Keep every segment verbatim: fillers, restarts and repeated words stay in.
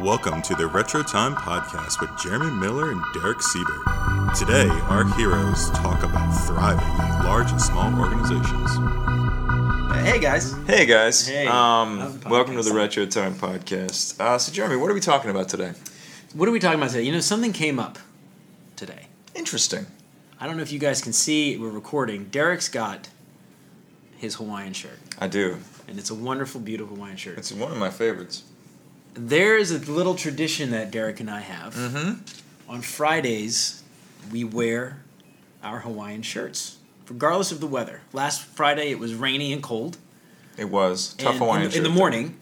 Welcome to the Retro Time Podcast with Jeremy Miller and Derek Siebert. Today, our heroes talk about thriving in large and small organizations. Hey, guys. Hey, guys. Hey. Um, welcome to the Retro Time Podcast. Uh, so, Jeremy, what are we talking about today? What are we talking about today? You know, something came up today. Interesting. I don't know if you guys can see, we're recording. Derek's got his Hawaiian shirt. I do. And it's a wonderful, beautiful Hawaiian shirt. It's one of my favorites. There is a little tradition that Derek and I have. Mm-hmm. On Fridays, we wear our Hawaiian shirts, regardless of the weather. Last Friday, it was rainy and cold. It was. Tough and, Hawaiian in the, shirt. In the morning.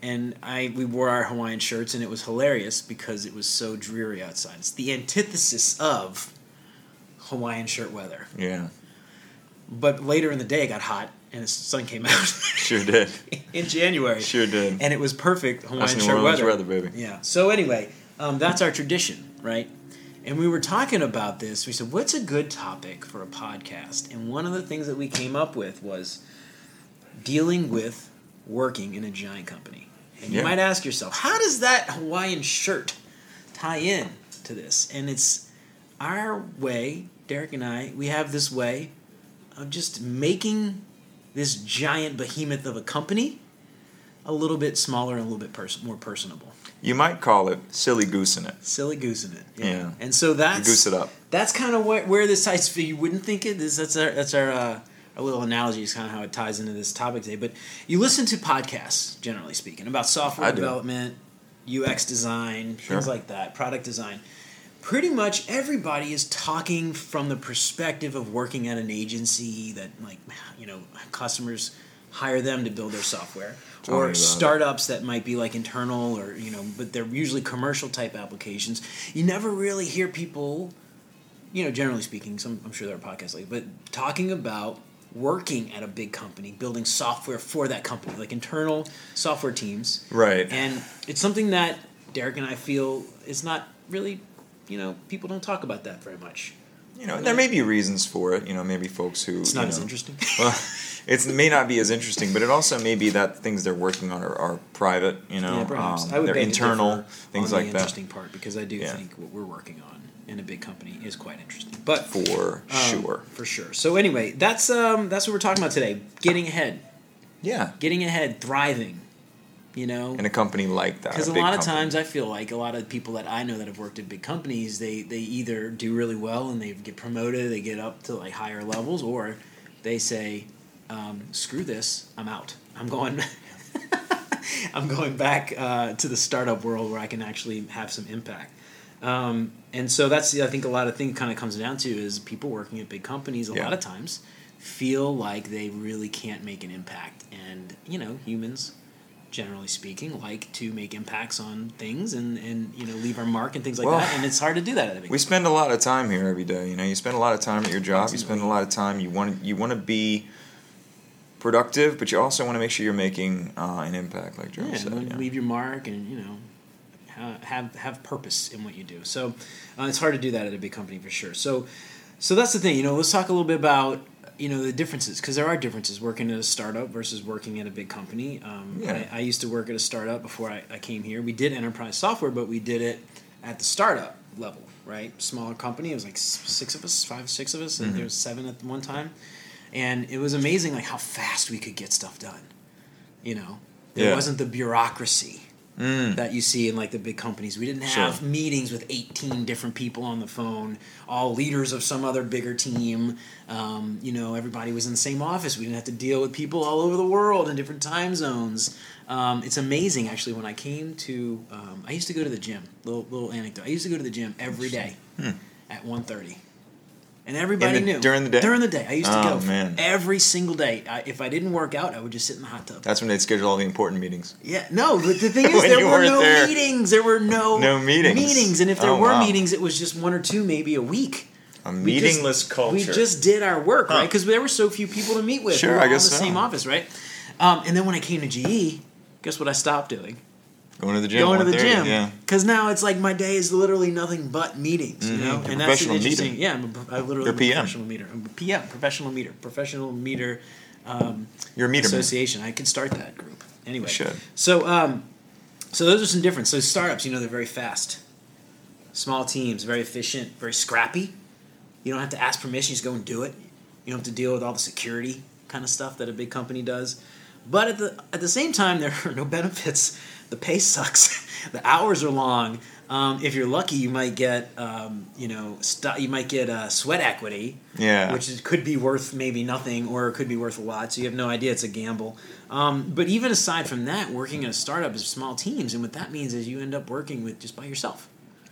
And I we wore our Hawaiian shirts, and it was hilarious because it was so dreary outside. It's the antithesis of Hawaiian shirt weather. Yeah. But later in the day, it got hot. And the sun came out. Sure did. In January. Sure did. And it was perfect Hawaiian shirt weather. That's New Orleans weather, baby. Yeah. So anyway, um, that's our tradition, right? And we were talking about this. We said, what's a good topic for a podcast? And one of the things that we came up with was dealing with working in a giant company. And you yeah. might ask yourself, how does that Hawaiian shirt tie in to this? And it's our way, Derek and I, we have this way of just making this giant behemoth of a company a little bit smaller and a little bit pers- more personable. You might call it silly goosing it. Silly goosing it. Yeah. yeah. And so that's... You goose it up. That's kind of where, where this ties... You wouldn't think it is. That's our, that's our, uh, our little analogy is kind of how it ties into this topic today. But you listen to podcasts, generally speaking, about software development, U X design, sure. things like that, product design. Pretty much everybody is talking from the perspective of working at an agency that, like, you know, customers hire them to build their software, Tell or startups it. that might be like internal or, you know, but they're usually commercial type applications. You never really hear people, you know, generally speaking, some I'm sure there are podcasts like, but talking about working at a big company, building software for that company, like internal software teams. Right. And it's something that Derek and I feel is not really. You know, people don't talk about that very much. You know, there may be reasons for it. You know, maybe folks who... It's not you know, as interesting. Well, it may not be as interesting, but it also may be that things they're working on are, are private, you know. Yeah, perhaps. Um, I would they're internal, things like that. On the interesting part, because I do yeah. think what we're working on in a big company is quite interesting. But For um, sure. For sure. So anyway, that's um, that's what we're talking about today. Getting ahead. Yeah. Getting ahead, thriving. You know, in a company like that, because a, a lot of company. times I feel like a lot of people that I know that have worked at big companies, they they either do really well and they get promoted, they get up to like higher levels, or they say, um, "Screw this, I'm out. I'm going. I'm going back uh, to the startup world where I can actually have some impact." Um, and so that's I think a lot of thing kind of comes down to is people working at big companies a yeah. lot of times feel like they really can't make an impact, and you know, humans. Generally speaking, like to make impacts on things and, and you know leave our mark and things like well, that, and it's hard to do that at the beginning. We spend a lot of time here every day. You know, you spend a lot of time at your job. Absolutely. You spend a lot of time. You want you want to be productive, but you also want to make sure you're making uh, an impact, like Jeremy yeah, said. And yeah. leave your mark, and you know, have have purpose in what you do. So uh, it's hard to do that at a big company for sure. So so that's the thing. You know, let's talk a little bit about. You know, the differences, because there are differences working at a startup versus working at a big company. Um, yeah. I, I used to work at a startup before I, I came here. We did enterprise software, but we did it at the startup level, right? Smaller company. It was like six of us, five, six of us, and mm-hmm. there was seven at one time. And it was amazing, like, how fast we could get stuff done. You know, there yeah. wasn't the bureaucracy mm. that you see in, like, the big companies. We didn't have sure. meetings with eighteen different people on the phone, all leaders of some other bigger team. Um, you know, everybody was in the same office. We didn't have to deal with people all over the world in different time zones. Um, it's amazing, actually, when I came to... Um, I used to go to the gym. Little little anecdote. I used to go to the gym every day hmm. at one thirty. And everybody in the, knew. During the day? During the day. I used to oh, go man. every single day. I, if I didn't work out, I would just sit in the hot tub. That's when they'd schedule all the important meetings. Yeah. No, but the thing is there were no there. meetings. There were no, no meetings. meetings. And if there oh, were wow. meetings, it was just one or two maybe a week. A we meetingless just, culture. We just did our work, huh. right? Because there were so few people to meet with. Sure, we were I all guess in the so. same office, right? Um, and then when I came to G E, guess what I stopped doing? Going to the gym. Going to the gym. Yeah. Because now it's like my day is literally nothing but meetings. You know, mm-hmm. and that's the interesting. Meter. Yeah, I'm a, I literally am a professional meter. I'm a P M, professional meter, professional meter. Um, Your meter association. Man. I could start that group anyway. You should. So, um, So those are some differences. So startups, you know, they're very fast. Small teams, very efficient, very scrappy. You don't have to ask permission, you just go and do it. You don't have to deal with all the security kind of stuff that a big company does. But at the at the same time, there are no benefits. The pay sucks. The hours are long. Um, if you're lucky, you might get um, you know st- you might get uh, sweat equity, yeah, which is, could be worth maybe nothing or it could be worth a lot. So you have no idea. It's a gamble. Um, but even aside from that, working in a startup is small teams, and what that means is you end up working with just by yourself.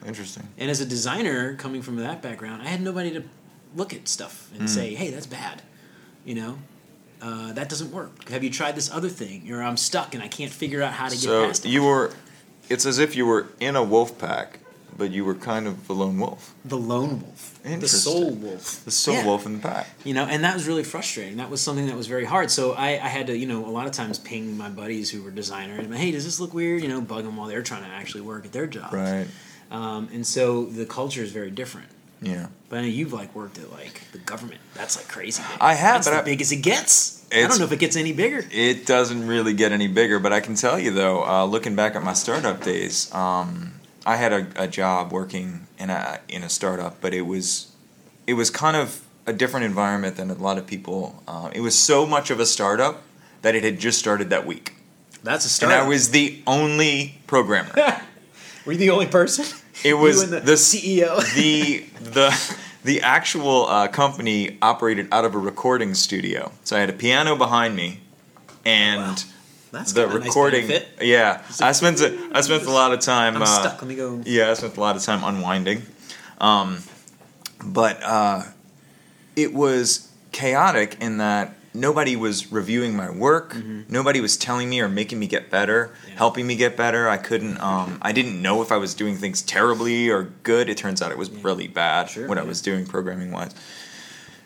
Interesting. And as a designer coming from that background, I had nobody to look at stuff and mm. say, "Hey, that's bad," you know. Uh, that doesn't work. Have you tried this other thing? Or I'm stuck and I can't figure out how to get so past it. So you were, it's as if you were in a wolf pack, but you were kind of the lone wolf. The lone wolf. Interesting. The soul wolf. The soul yeah. wolf in the pack. You know, and that was really frustrating. That was something that was very hard. So I, I had to, you know, a lot of times ping my buddies who were designers. Hey, does this look weird? You know, bug them while they're trying to actually work at their jobs. Right. Um, and so the culture is very different. Yeah, but I know you've like worked at like the government. That's like crazy. Big. I have. That's but the I, biggest it gets. I don't know if it gets any bigger. It doesn't really get any bigger, but I can tell you though, uh, looking back at my startup days, um, I had a, a job working in a in a startup, but it was it was kind of a different environment than a lot of people. Uh, it was so much of a startup that it had just started that week. That's a startup. And I was the only programmer. Were you the only person? It was the, the C E O. the the the actual uh, company operated out of a recording studio. So I had a piano behind me, and wow. That's the recording. Nice yeah, like, I spent a, I spent a lot of time. I'm uh, stuck. Let me go. Yeah, I spent a lot of time unwinding, um, but uh, it was chaotic in that nobody was reviewing my work. Mm-hmm. Nobody was telling me or making me get better, yeah. helping me get better. I couldn't. Um, I didn't know if I was doing things terribly or good. It turns out it was yeah. really bad sure, what yeah. I was doing programming-wise.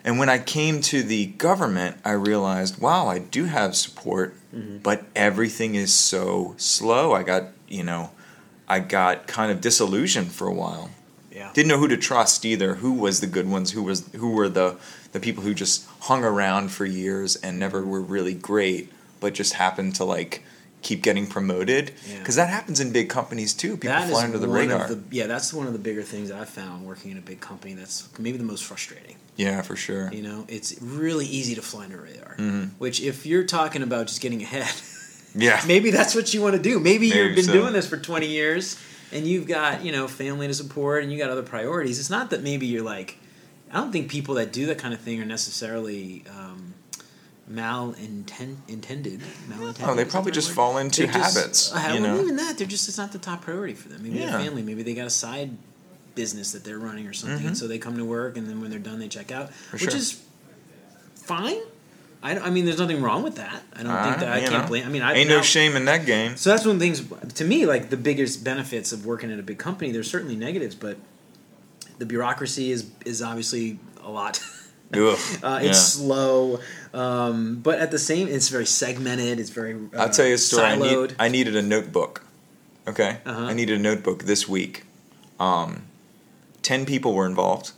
And when I came to the government, I realized, wow, I do have support, mm-hmm. but everything is so slow. I got, you know, I got kind of disillusioned for a while. Yeah. Didn't know who to trust either. Who was the good ones? Who was who were the the people who just hung around for years and never were really great, but just happened to like keep getting promoted? Because yeah. that happens in big companies too. People that fly under the radar. The, yeah, that's one of the bigger things I've found working in a big company. That's maybe the most frustrating. Yeah, for sure. You know, it's really easy to fly under the radar. Mm-hmm. Which, if you're talking about just getting ahead, yeah, maybe that's what you want to do. Maybe, maybe you've been so. doing this for twenty years. And you've got, you know, family to support and you got other priorities. It's not that maybe you're like, I don't think people that do that kind of thing are necessarily um, mal-inten- intended, malintended. Oh, they probably just word? fall into they're habits. Just, uh, you well, know? Even that, they're just, it's not the top priority for them. Maybe yeah. their family, maybe they got a side business that they're running or something. Mm-hmm. And so they come to work and then when they're done, they check out, for which sure. is fine. I, don't, I mean, there's nothing wrong with that. I don't uh, think that I can't know. blame. I mean, I ain't no shame in that game. So that's one of the things to me, like the biggest benefits of working at a big company. There's certainly negatives, but the bureaucracy is is obviously a lot. uh, it's yeah. slow, um, but at the same, it's very segmented. It's very. Uh, I'll tell you a story. I, need, I needed a notebook. Okay, uh-huh. I needed a notebook this week. Um, ten people were involved.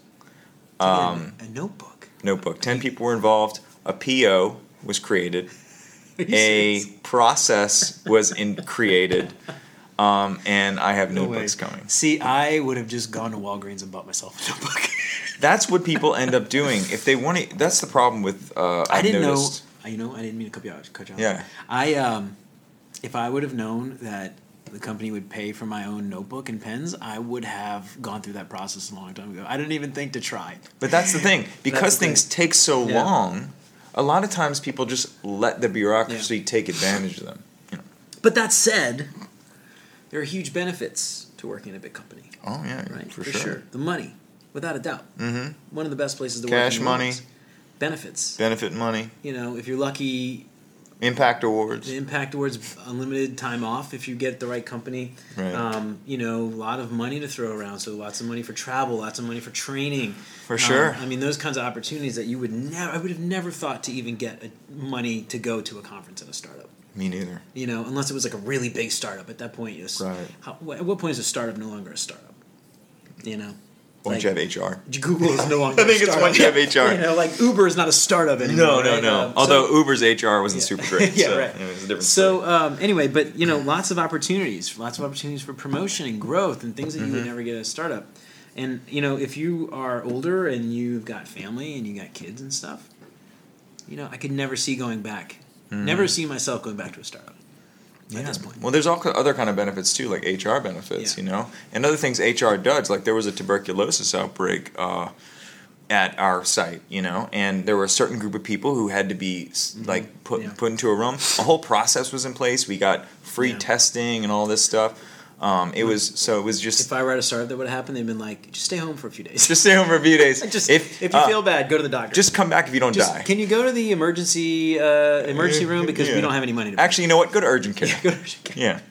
Um, a, a notebook. Notebook. Ten people were involved. A P O was created, a process was in, created, um, and I have no notebooks way. coming. See, I would have just gone to Walgreens and bought myself a notebook. That's what people end up doing if they want to. That's the problem with. Uh, I've I didn't noticed. know. You know, I didn't mean to cut you out. Cut you out. Yeah. I um, if I would have known that the company would pay for my own notebook and pens, I would have gone through that process a long time ago. I didn't even think to try. But that's the thing, because the things thing. take so yeah. long. A lot of times people just let the bureaucracy yeah. take advantage of them. You know. But that said, there are huge benefits to working in a big company. Oh, yeah, right? for, for sure. sure. The money, without a doubt. Mm-hmm. One of the best places to Cash, work. Cash money. World. Benefits. Benefit money. You know, if you're lucky. Impact awards. The Impact awards, unlimited time off if you get the right company. Right. Um, you know, a lot of money to throw around, so lots of money for travel, lots of money for training. For sure. Um, I mean, those kinds of opportunities that you would never, I would have never thought to even get a, money to go to a conference at a startup. Me neither. You know, unless it was like a really big startup. At that point, you just, right. How, at what point is a startup no longer a startup? You know? Once like, you have H R. Google is no longer I think a startup. It's once you have H R. You know, like Uber is not a startup anymore. No, no, right? no. Um, Although so, Uber's H R wasn't yeah. super great. yeah, so, right. Anyway, it's a different so um, anyway, but you know, lots of opportunities. Lots of opportunities for promotion and growth and things that mm-hmm. you would never get at a startup. And, you know, if you are older and you've got family and you got kids and stuff, you know, I could never see going back. Mm. Never see myself going back to a startup. Yeah. At this point. Well, there's all other kind of benefits too, like H R benefits, yeah. you know, and other things H R does. Like there was a tuberculosis outbreak uh, at our site, you know, and there were a certain group of people who had to be mm-hmm. like put yeah. put into a room. A whole process was in place. We got free yeah. testing and all this stuff. Um, it was so. It was just. If I were at a startup, that would have happened. They'd been like, "Just stay home for a few days. Just stay home for a few days. just, if if you uh, feel bad, go to the doctor. Just come back if you don't just, die. Can you go to the emergency uh, emergency room because yeah. we don't have any money to pay? Actually, you know what? Go to urgent care. Yeah, go to urgent care.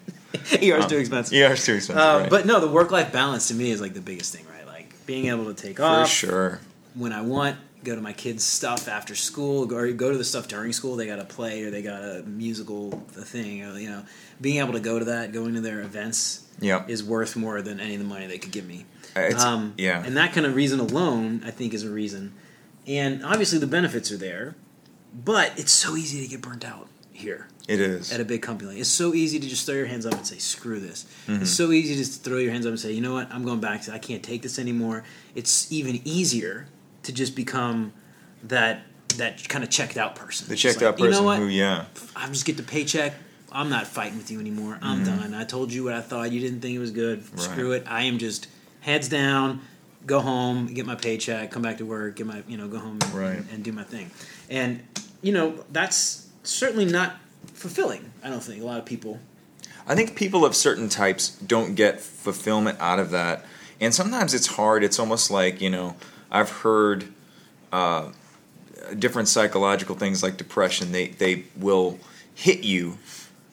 Yeah. E R's um, too expensive. E R's too expensive. Uh, right. But no, the work life balance to me is like the biggest thing, right? Like being able to take for off sure when I want. Go to my kids' stuff after school, or go to the stuff during school. They got a play or they got a musical thing. Or, you know, being able to go to that, going to their events, yep. is worth more than any of the money they could give me. Um, yeah, and that kind of reason alone, I think, is a reason. And obviously, the benefits are there, but it's so easy to get burnt out here. It is at a big company. Like, it's so easy to just throw your hands up and say, "Screw this." Mm-hmm. It's so easy to just throw your hands up and say, "You know what? I'm going back to. I can't take this anymore." It's even easier to just become that that kind of checked out person. The checked like, out person you know who, yeah. I just get the paycheck. I'm not fighting with you anymore. I'm mm-hmm. done. I told you what I thought. You didn't think it was good. Right. Screw it. I am just heads down, go home, get my paycheck, come back to work, get my, you know, go home and, right. and, and do my thing. And, you know, that's certainly not fulfilling, I don't think, a lot of people. I think people of certain types don't get fulfillment out of that. And sometimes it's hard. It's almost like, you know, I've heard uh, different psychological things like depression. They they will hit you,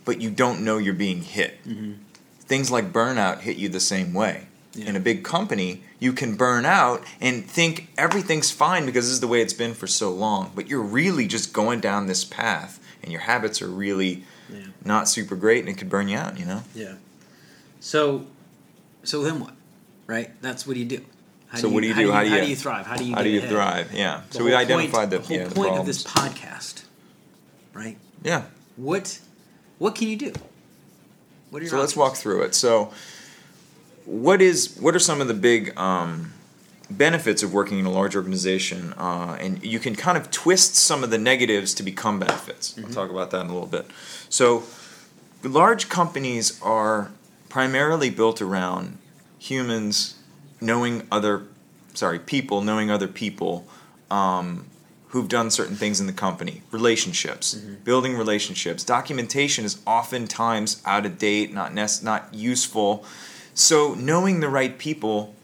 but you don't know you're being hit. Mm-hmm. Things like burnout hit you the same way. Yeah. In a big company, you can burn out and think everything's fine because this is the way it's been for so long. But you're really just going down this path, and your habits are really yeah. not super great, and it could burn you out, you know? Yeah. So, so then what? Right? That's what do you do? How so do you, what do you do? How do you, how do you thrive? How do you, how do you thrive? Yeah. The so we identified point, the, the whole yeah, the point problems. Of this podcast, right? Yeah. What what can you do? What are your so options? Let's walk through it. So what is what are some of the big um, benefits of working in a large organization? Uh, and you can kind of twist some of the negatives to become benefits. Mm-hmm. I'll talk about that in a little bit. So large companies are primarily built around humans. Knowing other, sorry, people, knowing other people um, who've done certain things in the company. Relationships, mm-hmm. building relationships. Documentation is oftentimes out of date, not nec- not useful. So knowing the right people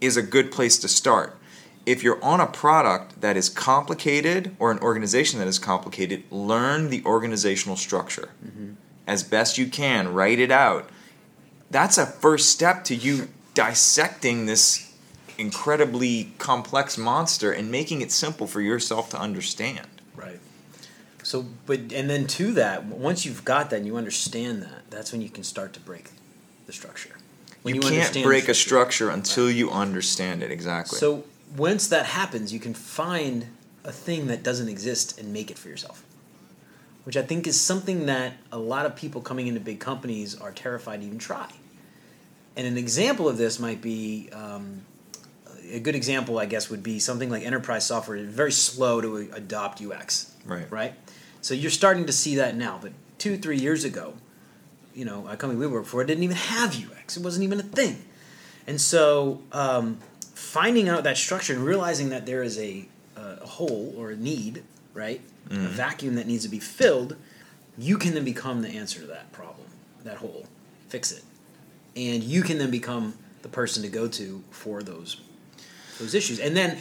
is a good place to start. If you're on a product that is complicated or an organization that is complicated, learn the organizational structure mm-hmm. as best you can. Write it out. That's a first step to you dissecting this incredibly complex monster and making it simple for yourself to understand. Right. So, but and then to that, once you've got that and you understand that, that's when you can start to break the structure. When you, you can't break structure. a structure until right. you understand it, exactly. So once that happens, you can find a thing that doesn't exist and make it for yourself, which I think is something that a lot of people coming into big companies are terrified to even try. And an example of this might be, um, a good example, I guess, would be something like enterprise software. It's very slow to adopt U X, right? Right. So you're starting to see that now. But two, three years ago, you know, a company we worked for didn't even have U X. It wasn't even a thing. And so um, finding out that structure and realizing that there is a, a hole or a need, right, mm. a vacuum that needs to be filled, you can then become the answer to that problem, that hole. Fix it. And you can then become the person to go to for those those issues. And then,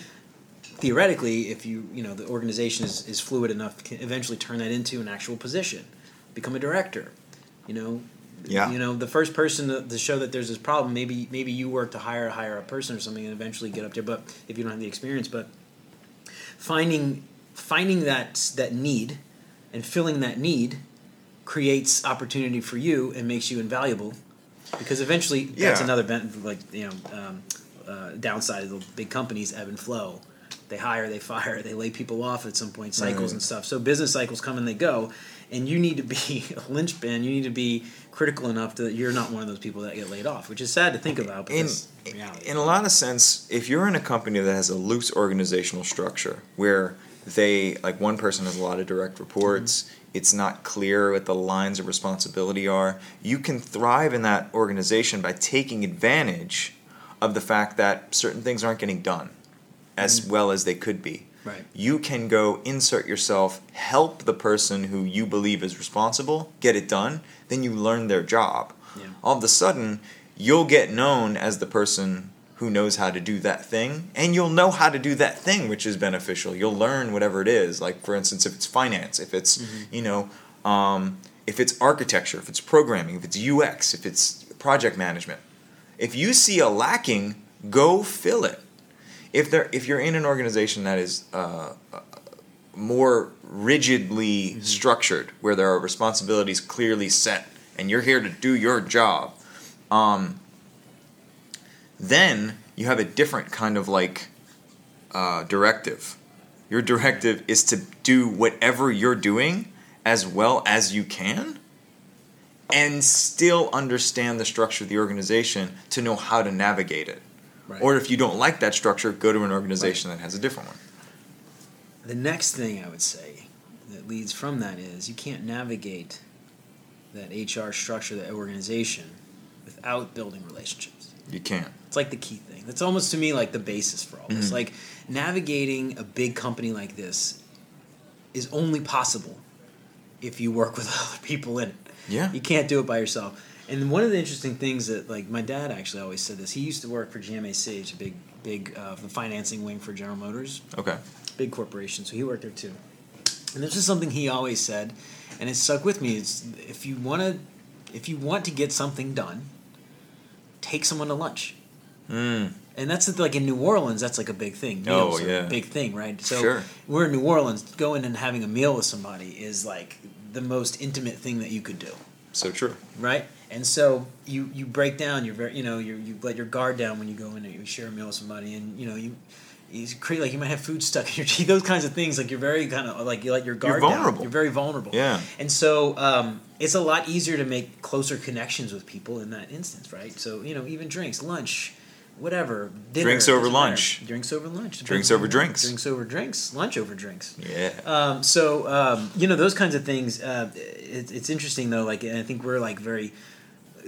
theoretically, if you you know the organization is, is fluid enough, can eventually turn that into an actual position, become a director. You know, yeah. You know, the first person to, to show that there's this problem. Maybe maybe you work to hire hire a person or something, and eventually get up there. But if you don't have the experience, but finding finding that that need and filling that need creates opportunity for you and makes you invaluable. Because eventually, that's yeah. another ben- like you know um, uh, downside of the big companies, ebb and flow. They hire, they fire, they lay people off at some point, cycles right. and stuff. So business cycles come and they go, and you need to be a linchpin. You need to be critical enough that you're not one of those people that get laid off, which is sad to think about. But in, in a lot of sense, if you're in a company that has a loose organizational structure where they, like one person has a lot of direct reports, mm-hmm. it's not clear what the lines of responsibility are, you can thrive in that organization by taking advantage of the fact that certain things aren't getting done as mm-hmm. well as they could be. Right. You can go insert yourself, help the person who you believe is responsible, get it done, then you learn their job. Yeah. All of a sudden, you'll get known as the person who knows how to do that thing, and you'll know how to do that thing, which is beneficial. You'll learn whatever it is. Like, for instance, if it's finance, if it's, mm-hmm. you know, um, if it's architecture, if it's programming, if it's U X, if it's project management. If you see a lacking, go fill it. If there, if you're in an organization that is uh, more rigidly mm-hmm. structured, where there are responsibilities clearly set, and you're here to do your job, um, then you have a different kind of like uh, directive. Your directive is to do whatever you're doing as well as you can, and still understand the structure of the organization to know how to navigate it. Right. Or if you don't like that structure, go to an organization right. that has a different one. The next thing I would say that leads from that is you can't navigate that H R structure, that organization, without building relationships. You can't. It's like the key thing. That's almost to me like the basis for all this. Mm-hmm. Like navigating a big company like this is only possible if you work with other people in it. Yeah. You can't do it by yourself. And one of the interesting things that, like, my dad actually always said this. He used to work for G M A C, which is a big, big uh, the financing wing for General Motors. Okay. Big corporation, so he worked there too. And this is something he always said, and it stuck with me. It's if you want to, if you want to get something done, take someone to lunch. Mm. And that's like in New Orleans. That's like a big thing. Meals oh yeah, a big thing, right? So sure. We're in New Orleans. Going and having a meal with somebody is like the most intimate thing that you could do. So true. Right? And so you, you break down, you're very, you know, you you let your guard down when you go in and you share a meal with somebody, and you know, you it's crazy, like you might have food stuck in your teeth, those kinds of things, like you're very kind of like you let your guard down. You're vulnerable. Down. You're very vulnerable. Yeah. And so um, it's a lot easier to make closer connections with people in that instance, right? So, you know, even drinks, lunch, whatever. Dinner, drinks over lunch. Drinks over lunch. Drinks over drinks. Drinks over drinks. Lunch over drinks. Yeah. Um, so um, you know, those kinds of things, uh, it, it's interesting though, like, and I think we're like very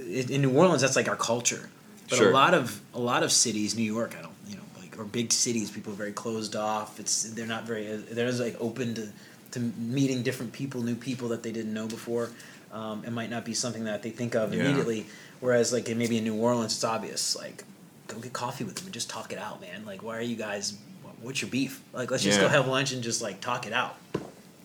in New Orleans, that's like our culture, but sure. a lot of a lot of cities, New York, I don't, you know, like or big cities, people are very closed off. It's they're not very they're like open to, to meeting different people, new people that they didn't know before. Um, it might not be something that they think of yeah. immediately. Whereas like maybe in New Orleans, it's obvious. Like, go get coffee with them and just talk it out, man. Like, why are you guys? What's your beef? Like, let's yeah. just go have lunch and just like talk it out.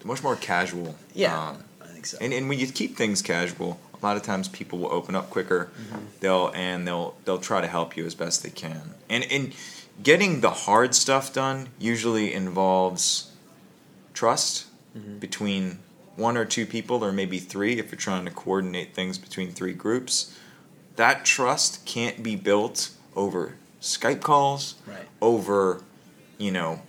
Much more casual. Yeah, um, I think so. And and when you keep things casual. A lot of times people will open up quicker. Mm-hmm. They'll and they'll they'll try to help you as best they can. And and getting the hard stuff done usually involves trust mm-hmm. between one or two people, or maybe three if you're trying to coordinate things between three groups. That trust can't be built over Skype calls, right. over you know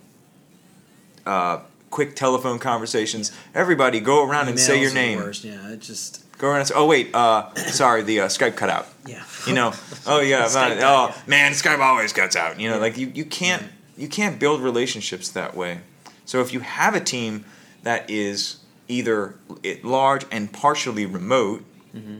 uh, quick telephone conversations. Yeah. Everybody go around emails and say your name. Worst. Yeah, it just. Go around and say, oh, wait, uh, sorry, the uh, Skype cut out. Yeah. You know, oh, yeah, about it. Out, oh, yeah. man, Skype always cuts out. You know, yeah. like you, you can't yeah. you can't build relationships that way. So if you have a team that is either large and partially remote, mm-hmm.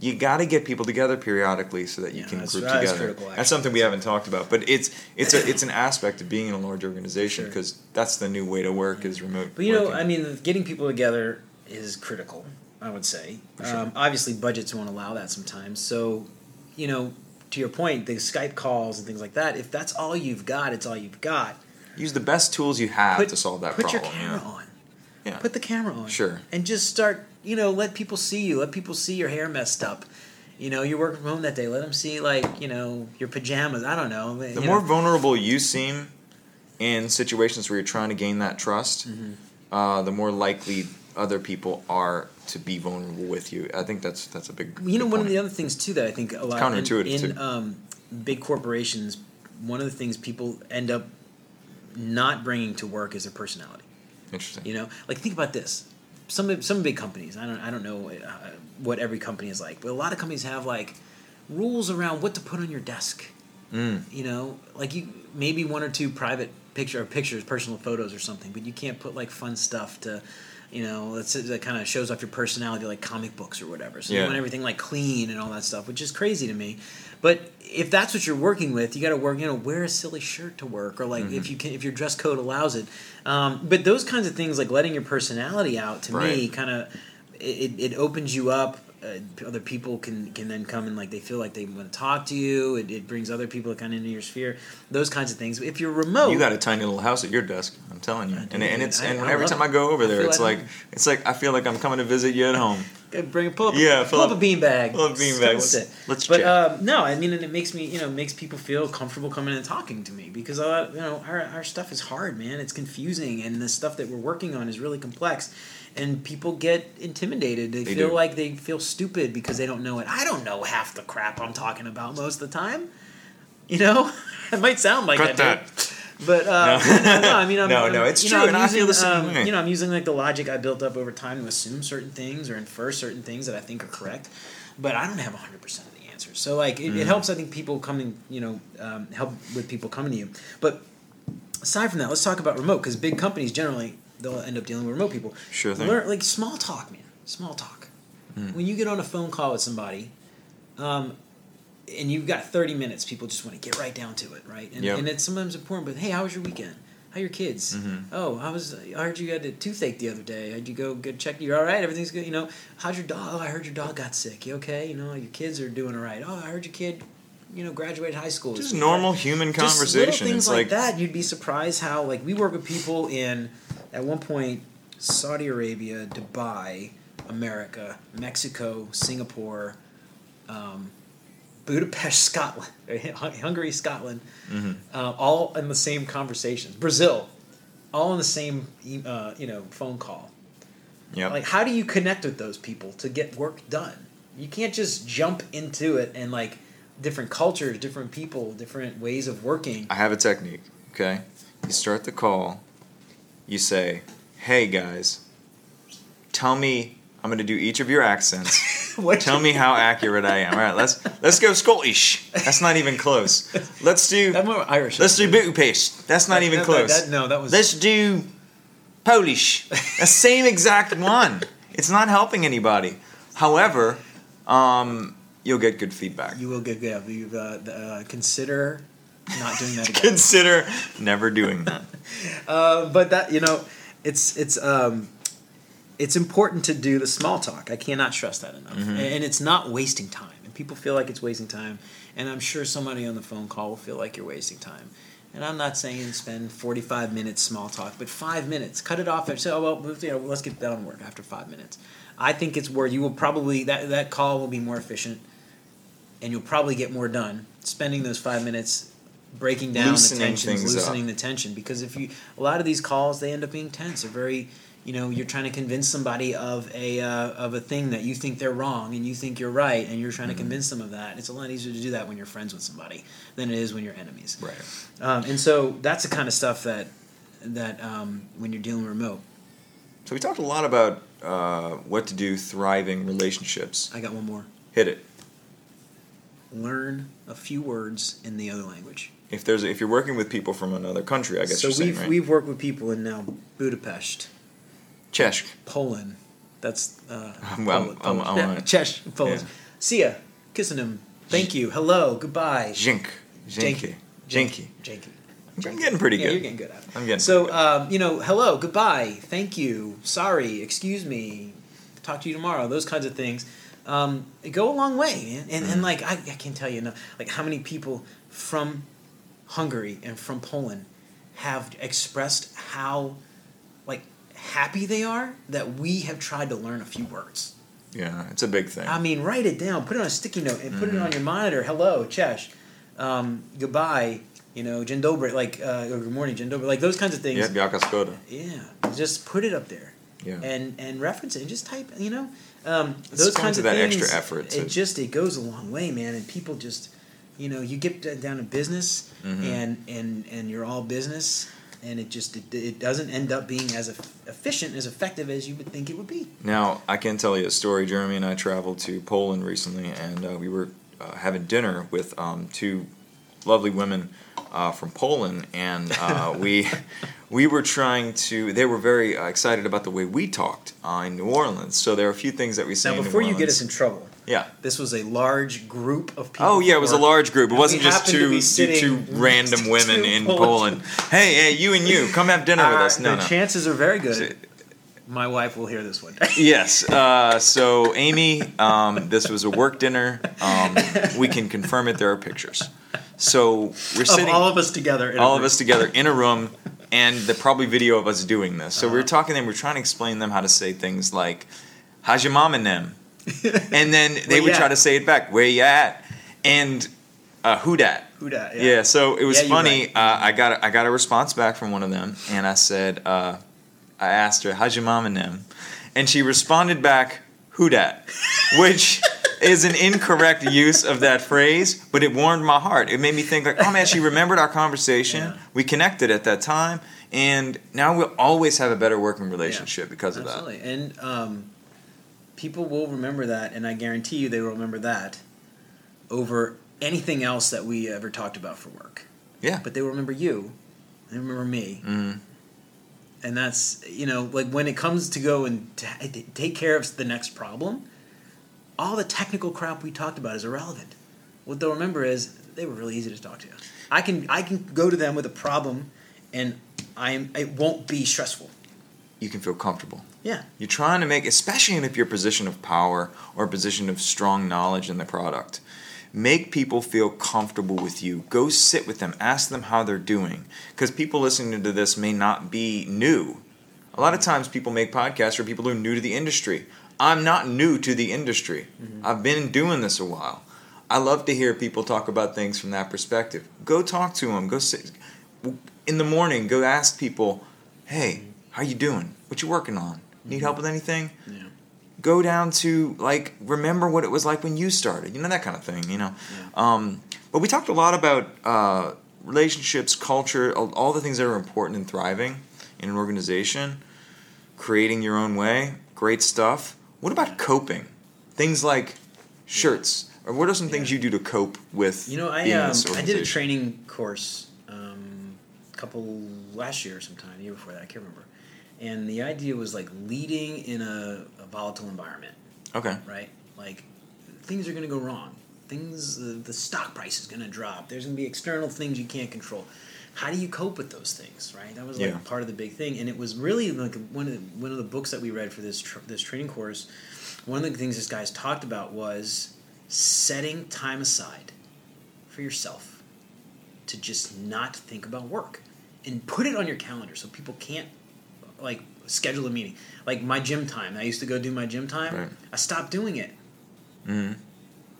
you got to get people together periodically so that you yeah, can group that together. Critical, that's something we haven't talked about, but it's it's a, it's an aspect of being in a large organization because sure. that's the new way to work yeah. is remote. But you working. know, I mean, getting people together is critical. I would say. Sure. Um, obviously, budgets won't allow that sometimes. So, you know, to your point, the Skype calls and things like that, if that's all you've got, it's all you've got. Use the best tools you have put, to solve that put problem. Put your camera yeah. on. Yeah. Put the camera on. Sure. And just start, you know, let people see you. Let people see your hair messed up. You know, you're working from home that day. Let them see, like, you know, your pajamas. I don't know. The more know. vulnerable you seem in situations where you're trying to gain that trust, mm-hmm. uh, the more likely other people are to be vulnerable with you. I think that's that's a big. You know, big one point. Of the other things too that I think a lot counterintuitive in, in um, big corporations, one of the things people end up not bringing to work is their personality. Interesting. You know, like think about this. Some some big companies. I don't I don't know what every company is like, but a lot of companies have like rules around what to put on your desk. Mm. You know, like you maybe one or two private picture or pictures, personal photos or something, but you can't put like fun stuff to, you know, that's, that kind of shows off your personality, like comic books or whatever. So yeah. you want everything like clean and all that stuff, which is crazy to me. But if that's what you're working with, you got to work, you know, wear a silly shirt to work, or like mm-hmm. if you can, if your dress code allows it. Um, but those kinds of things, like letting your personality out, to right. me, kind of it, it opens you up. Uh, other people can, can then come and like they feel like they want to talk to you. It, it brings other people kind of into your sphere. Those kinds of things. If you're remote, you got a tiny little house at your desk. I'm telling you, and and it's I, and I every time it. I go over there, it's like, like it's like I feel like I'm coming to visit you at home. Bring pull up, yeah, pull, pull up, up a beanbag. Pull up a beanbag. Let's, let's but, check. But um, no, I mean, and it makes me, you know, makes people feel comfortable coming and talking to me because a lot, you know, our our stuff is hard, man. It's confusing, and the stuff that we're working on is really complex. And people get intimidated. They, they feel do. like they feel stupid because they don't know it. I don't know half the crap I'm talking about most of the time. You know? It might sound like Cut that. that. But, uh, no. no, no, I mean, I'm, no, I'm, no, it's true, know, and using, I feel the same um, way. You know, I'm using, like, the logic I built up over time to assume certain things or infer certain things that I think are correct. But I don't have one hundred percent of the answers. So, like, it, mm. it helps, I think, people coming, you know, um, help with people coming to you. But aside from that, let's talk about remote, because big companies generally... they'll end up dealing with remote people. Sure thing. Learn, like small talk, man. Small talk. Mm. When you get on a phone call with somebody, um, and you've got thirty minutes, people just want to get right down to it, right? And, yep. and it's sometimes important. But hey, how was your weekend? How are your kids? Mm-hmm. Oh, I was. I heard you had a toothache the other day. How'd you go? Good check. You're all right. Everything's good. You know, how's your dog? Oh, I heard your dog got sick. You okay? You know, your kids are doing all right. Oh, I heard your kid. You know, graduated high school. Just normal like, human conversation. Just little things it's like, like that. You'd be surprised how like we work with people in. At one point, Saudi Arabia, Dubai, America, Mexico, Singapore, um, Budapest, Scotland, Hungary, Scotland, mm-hmm. uh, all in the same conversations. Brazil, all in the same uh, you know phone call. Yep. Like, how do you connect with those people to get work done? You can't just jump into it and like different cultures, different people, different ways of working. I have a technique. Okay, you start the call. You say, hey guys, tell me, I'm going to do each of your accents. Tell me how accurate I am. All right, let's let's go Scottish. That's not even close. Let's do I'm more Irish. Let's do Budapest. That's not that, even that, close. That, that, no, that was Let's do Polish. The same exact one. It's not helping anybody. However, um, you'll get good feedback. You will get yeah, you've, uh, uh, consider not doing that again. Consider never doing that. Uh, but that you know, it's it's um, it's important to do the small talk. I cannot stress that enough. Mm-hmm. And it's not wasting time. And people feel like it's wasting time. And I'm sure somebody on the phone call will feel like you're wasting time. And I'm not saying spend forty-five minutes small talk, but five minutes. Cut it off and say, oh well, move to, you know, let's get down to work after five minutes. I think it's where you will probably that that call will be more efficient, and you'll probably get more done spending those five minutes. Breaking down loosening the tensions, loosening up. the tension. Because if you, a lot of these calls, they end up being tense. They're very, you know, you're trying to convince somebody of a uh, of a thing that you think they're wrong and you think you're right, and you're trying mm-hmm. to convince them of that. It's a lot easier to do that when you're friends with somebody than it is when you're enemies. Right. Um, and so that's the kind of stuff that that um, when you're dealing remote. So we talked a lot about uh, what to do thriving relationships. I got one more. Hit it. Learn a few words in the other language. If there's, if you're working with people from another country, I guess so you're saying, we've, right? So we've worked with people in now Budapest. Czech. Poland. That's, uh, I'm, Poland. I'm, I'm, I'm, I'm, Czech, Poland. Yeah. See ya. Kissing him. Thank you. Hello. Goodbye. Dzięki. Dzięki. Dzięki. Dzięki. I'm getting pretty yeah, good. You're getting good at it. I'm getting So, um, you know, hello, goodbye, thank you, sorry, excuse me, talk to you tomorrow, those kinds of things. Um, go a long way, man. And, mm-hmm. and like, I, I can't tell you enough, like how many people from Hungary and from Poland have expressed how like happy they are that we have tried to learn a few words. Yeah, it's a big thing. I mean, write it down, put it on a sticky note, and mm-hmm. put it on your monitor. Hello, Cześć, um, goodbye, you know, dzień dobry, like uh, or good morning, dzień dobry, like those kinds of things. Yeah, yeah, just put it up there. Yeah, and and reference it and just type, you know, um, those kinds of things. It's going to that extra effort. It just it goes a long way, man, and people just. you know, you get down to business, mm-hmm. and, and, and you're all business, and it just it, it doesn't end up being as efficient, as effective as you would think it would be. Now, I can tell you a story. Jeremy and I traveled to Poland recently, and uh, we were uh, having dinner with um, two lovely women uh, from Poland, and uh, we we were trying to, they were very uh, excited about the way we talked uh, in New Orleans, so there are a few things that we say in New Orleans. Now, before you get us in trouble, yeah, this was a large group of people. Oh yeah, it was a large group. It wasn't just two two, two random women two in Poland. Poland. Hey, hey, you and you, come have dinner uh, with us. No, the no. chances are very good. My wife will hear this one day. Yes. Uh, so Amy, um, this was a work dinner. Um, we can confirm it. There are pictures. So we're sitting, of all of us together. In all a of us together in a room, and the probably video of us doing this. So uh-huh. we were talking to them. We we're trying to explain them how to say things like "How's your mom and them?" and then they would at? try to say it back. Where you at? And uh, who dat? Who dat? Yeah. yeah. So it was yeah, funny. Right. Uh, I got a, I got a response back from one of them, and I said, uh, I asked her, "How's your mom and them?" And she responded back, "Who dat?" which is an incorrect use of that phrase, but it warmed my heart. It made me think, like, oh man, she remembered our conversation. Yeah. We connected at that time, and now we'll always have a better working relationship yeah. because of Absolutely. that. And um. people will remember that, and I guarantee you they will remember that over anything else that we ever talked about for work. Yeah. But they will remember you. They remember me. Mm-hmm. And that's, you know, like when it comes to go and t- take care of the next problem, all the technical crap we talked about is irrelevant. What they'll remember is they were really easy to talk to. I can I can go to them with a problem, and I'm it won't be stressful. You can feel comfortable. Yeah. You're trying to make, especially if you're a position of power or a position of strong knowledge in the product, make people feel comfortable with you. Go sit with them. Ask them how they're doing. Because people listening to this may not be new. A lot of times people make podcasts for people who are new to the industry. I'm not new to the industry. Mm-hmm. I've been doing this a while. I love to hear people talk about things from that perspective. Go talk to them. Go sit. In the morning, go ask people, hey, how you doing? What you working on? Need help with anything? Yeah. Go down to, like, remember what it was like when you started. You know, that kind of thing, you know. Yeah. Um, but we talked a lot about uh, relationships, culture, all, all the things that are important in thriving in an organization, creating your own way, great stuff. What about coping? Things like shirts. Or what are some things yeah. you do to cope with You know, I, being um, in this organization? I did a training course um, a couple last year sometime, the year before that, I can't remember. And the idea was like leading in a, a volatile environment. Okay. Right? Like things are going to go wrong. Things, uh, the stock price is going to drop. There's going to be external things you can't control. How do you cope with those things? Right? That was like yeah. part of the big thing. And it was really like one of the, one of the books that we read for this tr- this training course. One of the things this guy's talked about was setting time aside for yourself to just not think about work and put it on your calendar so people can't. Like, schedule a meeting. Like, my gym time. I used to go do my gym time. Right. I stopped doing it. Mm-hmm.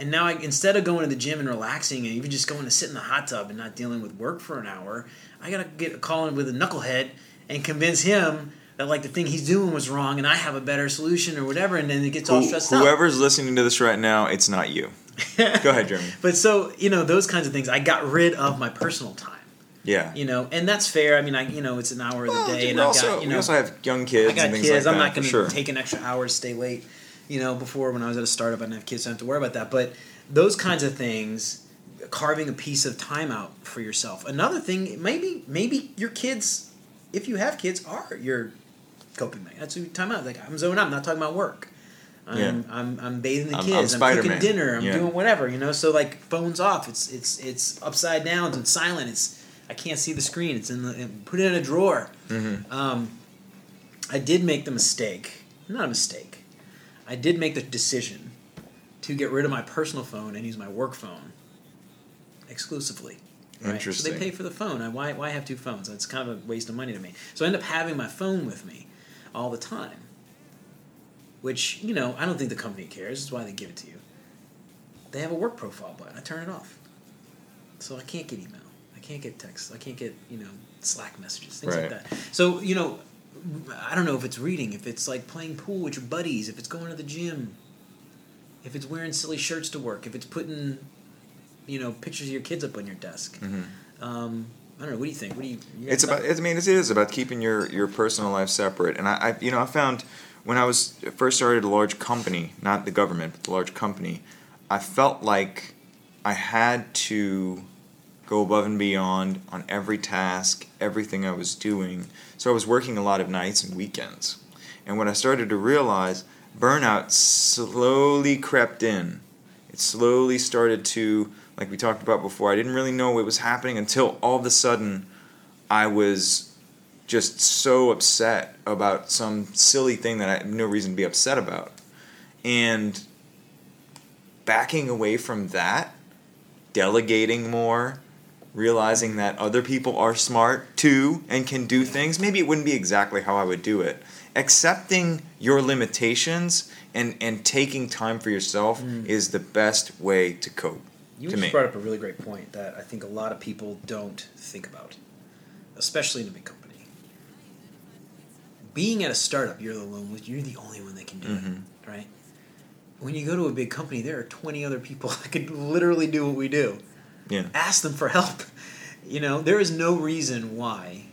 And now, I, instead of going to the gym and relaxing and even just going to sit in the hot tub and not dealing with work for an hour, I got to get a call in with a knucklehead and convince him that, like, the thing he's doing was wrong and I have a better solution or whatever, and then it gets all Who, stressed whoever's out. Whoever's listening to this right now, it's not you. Go ahead, Jeremy. But so, you know, those kinds of things. I got rid of my personal time. Yeah, you know, and that's fair. I mean, I you know, it's an hour of the well, day, and I've got you know, we also have young kids. I got and things kids. Like I'm that, not going to sure. take an extra hour, stay late. You know, before when I was at a startup, I didn't have kids, so I don't have to worry about that. But those kinds of things, carving a piece of time out for yourself. Another thing, maybe maybe your kids, if you have kids, are your coping mate. That's time out. Like I'm zoning out. I'm not talking about work. I'm yeah. I'm, I'm bathing the kids. I'm, I'm, I'm cooking dinner. I'm yeah. doing whatever. You know, so like phones off. It's it's it's upside down. It's silent. It's I can't see the screen. It's in the it, put it in a drawer. Mm-hmm. Um, I did make the mistake, not a mistake. I did make the decision to get rid of my personal phone and use my work phone exclusively. Right? Interesting. So they pay for the phone. I, why? Why have two phones? It's kind of a waste of money to me. So I end up having my phone with me all the time, which you know I don't think the company cares. That's why they give it to you. They have a work profile button. I turn it off, so I can't get email. I can't get texts. I can't get, you know, Slack messages, things right. like that. So, you know, I don't know if it's reading, if it's like playing pool with your buddies, if it's going to the gym, if it's wearing silly shirts to work, if it's putting you know, pictures of your kids up on your desk. Mm-hmm. Um, I don't know. What do you think? What do you? you it's about. It, I mean, it is about keeping your, your personal life separate. And I, I, you know, I found when I was first started a large company, not the government, but the large company, I felt like I had to go above and beyond on every task, everything I was doing. So I was working a lot of nights and weekends. And what I started to realize, burnout slowly crept in. It slowly started to, like we talked about before, I didn't really know what was happening until all of a sudden I was just so upset about some silly thing that I had no reason to be upset about. And backing away from that, delegating more, realizing that other people are smart too and can do things. Maybe it wouldn't be exactly how I would do it. Accepting your limitations and, and taking time for yourself mm. is the best way to cope. You to just me. brought up a really great point that I think a lot of people don't think about, especially in a big company. Being at a startup, you're the lone, you're the only one that can do mm-hmm. it, right? When you go to a big company, there are twenty other people that could literally do what we do. Yeah. Ask them for help. You know, there is no reason why.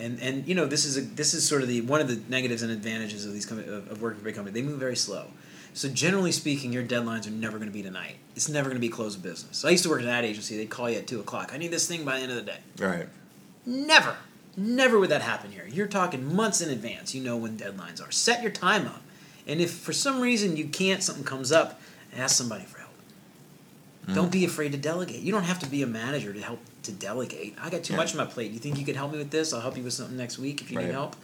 And and you know, this is a, this is sort of the one of the negatives and advantages of these com- of, of working for a big company. They move very slow. So generally speaking, your deadlines are never going to be tonight. It's never going to be close of business. So I used to work at an ad agency. They'd call you at two o'clock. I need this thing by the end of the day. Right. Never, never would that happen here. You're talking months in advance. You know when deadlines are. Set your time up. And if for some reason you can't, something comes up, ask somebody for help. Mm. Don't be afraid to delegate. You don't have to be a manager to help to delegate. I got too yeah. much on my plate. You think you could help me with this? I'll help you with something next week if you right. need help.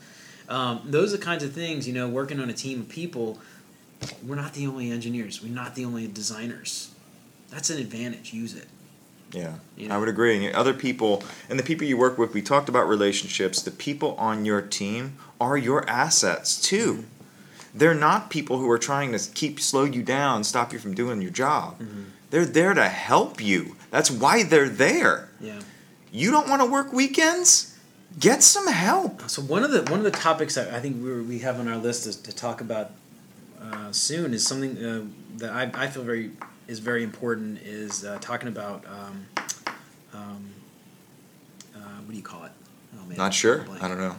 Um, those are the kinds of things, you know, working on a team of people. We're not the only engineers. We're not the only designers. That's an advantage. Use it. Yeah, you know? I would agree. And other people, and the people you work with, we talked about relationships. The people on your team are your assets, too. Mm-hmm. They're not people who are trying to keep slow you down, stop you from doing your job. Mm-hmm. They're there to help you. That's why they're there. Yeah. You don't want to work weekends? Get some help. So one of the one of the topics that I think we were, we have on our list is to talk about uh, soon is something uh, that I, I feel very is very important is uh, talking about um, um, uh, what do you call it? Oh man, not sure. I don't know.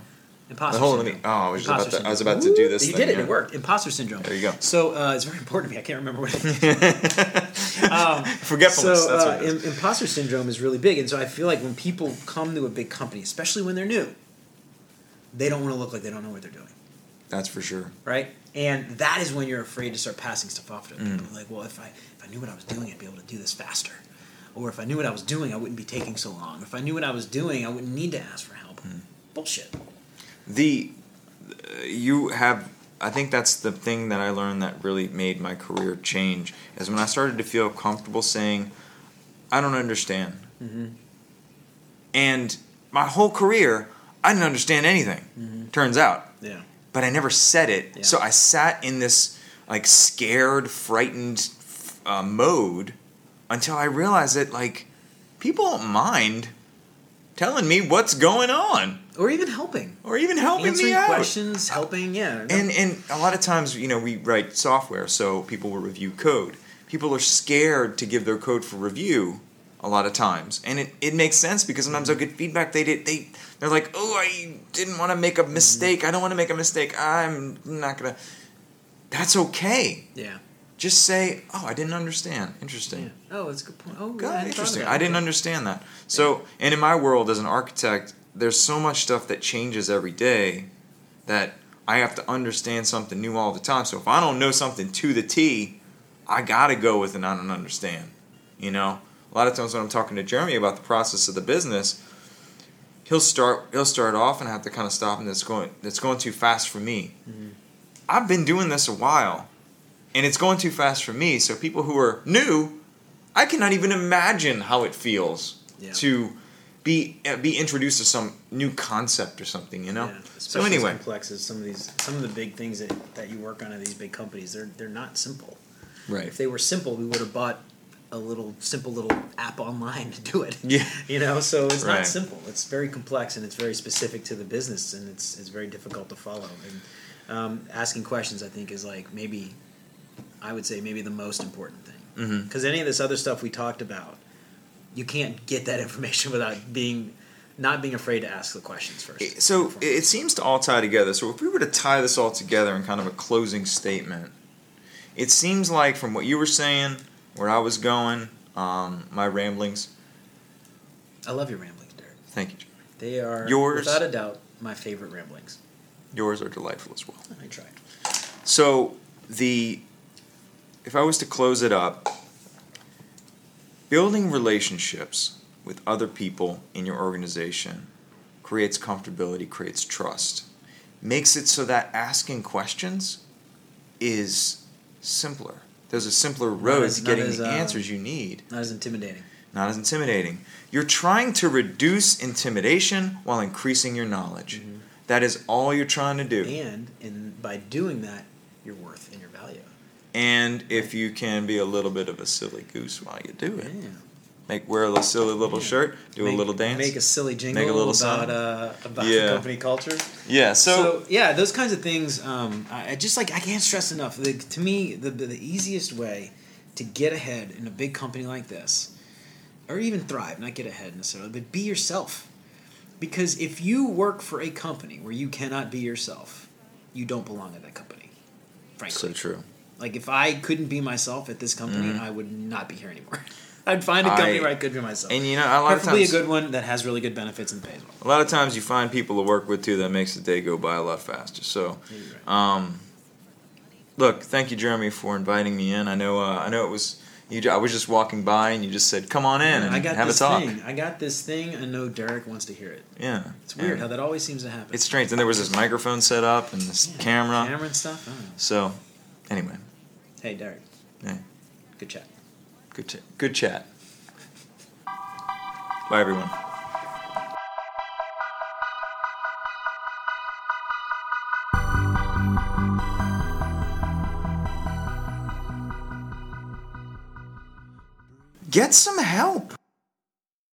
Imposter Hold syndrome. On, oh, I was, about to, I was about to do this. You thing, did it. Yeah. It worked. Imposter syndrome. There you go. So uh, it's very important to me. I can't remember what it is. um, Forgetfulness. So That's uh, what it is. Imposter syndrome is really big. And so I feel like when people come to a big company, especially when they're new, they don't want to look like they don't know what they're doing. That's for sure. Right? And that is when you're afraid to start passing stuff off to mm. people. Like, well, if I, if I knew what I was doing, I'd be able to do this faster. Or if I knew what I was doing, I wouldn't be taking so long. If I knew what I was doing, I wouldn't need to ask for help. Mm. Bullshit. The you have I think that's the thing that I learned that really made my career change is when I started to feel comfortable saying I don't understand mm-hmm. and my whole career I didn't understand anything mm-hmm. turns out yeah but I never said it yeah. So I sat in this like scared frightened uh, mode until I realized that like people don't mind telling me what's going on. Or even helping. Or even helping Answering me out. questions, helping, yeah. No. And and a lot of times, you know, we write software, so people will review code. People are scared to give their code for review a lot of times. And it, it makes sense because sometimes they'll get feedback. They did, they, they're like, oh, I didn't want to make a mistake. I don't want to make a mistake. I'm not going to. That's okay. Yeah. Just say, oh, I didn't understand. Interesting. Yeah. Oh, that's a good point. Oh, God, yeah, I interesting. I didn't understand that. So, yeah. And in my world as an architect, there's so much stuff that changes every day that I have to understand something new all the time. So if I don't know something to the T, I got to go with an I don't understand. You know, a lot of times when I'm talking to Jeremy about the process of the business, he'll start he'll start off and I have to kind of stop and it's going, it's going too fast for me. Mm-hmm. I've been doing this a while and it's going too fast for me. So people who are new, I cannot even imagine how it feels yeah. to... be be introduced to some new concept or something, you know. Yeah, so anyway, complex is some of these some of the big things that, that you work on at these big companies. They're they're not simple. Right. If they were simple, we would have bought a little simple little app online to do it. Yeah. You know, so it's right. not simple. It's very complex and it's very specific to the business and it's it's very difficult to follow. And um, asking questions, I think, is like maybe I would say maybe the most important thing because mm-hmm. any of this other stuff we talked about. you can't get that information without being not being afraid to ask the questions first. So before. It seems to all tie together. So if we were to tie this all together in kind of a closing statement, it seems like from what you were saying, where I was going, um, my ramblings. I love your ramblings, Derek. Thank you, Jeremy. They are, yours, without a doubt, my favorite ramblings. Yours are delightful as well. I tried. So the if I was to close it up, building relationships with other people in your organization creates comfortability, creates trust, makes it so that asking questions is simpler. There's a simpler road as, to getting as, the uh, answers you need. Not as intimidating. Not as intimidating. You're trying to reduce intimidation while increasing your knowledge. Mm-hmm. That is all you're trying to do. And in, by doing that, your worth and your value. And if you can be a little bit of a silly goose while you do it. Yeah. Make wear a silly little yeah. shirt, do make, a little dance. Make a silly jingle make a little about, uh, about yeah. company culture. Yeah, so... so... Yeah, those kinds of things, um, I just like, I can't stress enough. The, to me, the, the easiest way to get ahead in a big company like this, or even thrive, not get ahead necessarily, but be yourself. Because if you work for a company where you cannot be yourself, you don't belong at that company, frankly. So true. Like, if I couldn't be myself at this company, mm-hmm. I would not be here anymore. I'd find a company I, where I could be myself. And, you know, a lot Preferably of times... Preferably a good one that has really good benefits and pays well. A lot of times you find people to work with, too, that makes the day go by a lot faster. So, right. um, look, thank you, Jeremy, for inviting me in. I know uh, I know it was... You, I was just walking by, and you just said, come on in and I got have this a talk. Thing. I got this thing. I know Derek wants to hear it. Yeah. It's weird how that always seems to happen. It's strange. And there was this microphone set up and this yeah, camera. Camera and stuff. I don't know. So, anyway. Hey, Derek. Hey. Good chat. Good chat. Good chat. Bye, everyone. Get some help.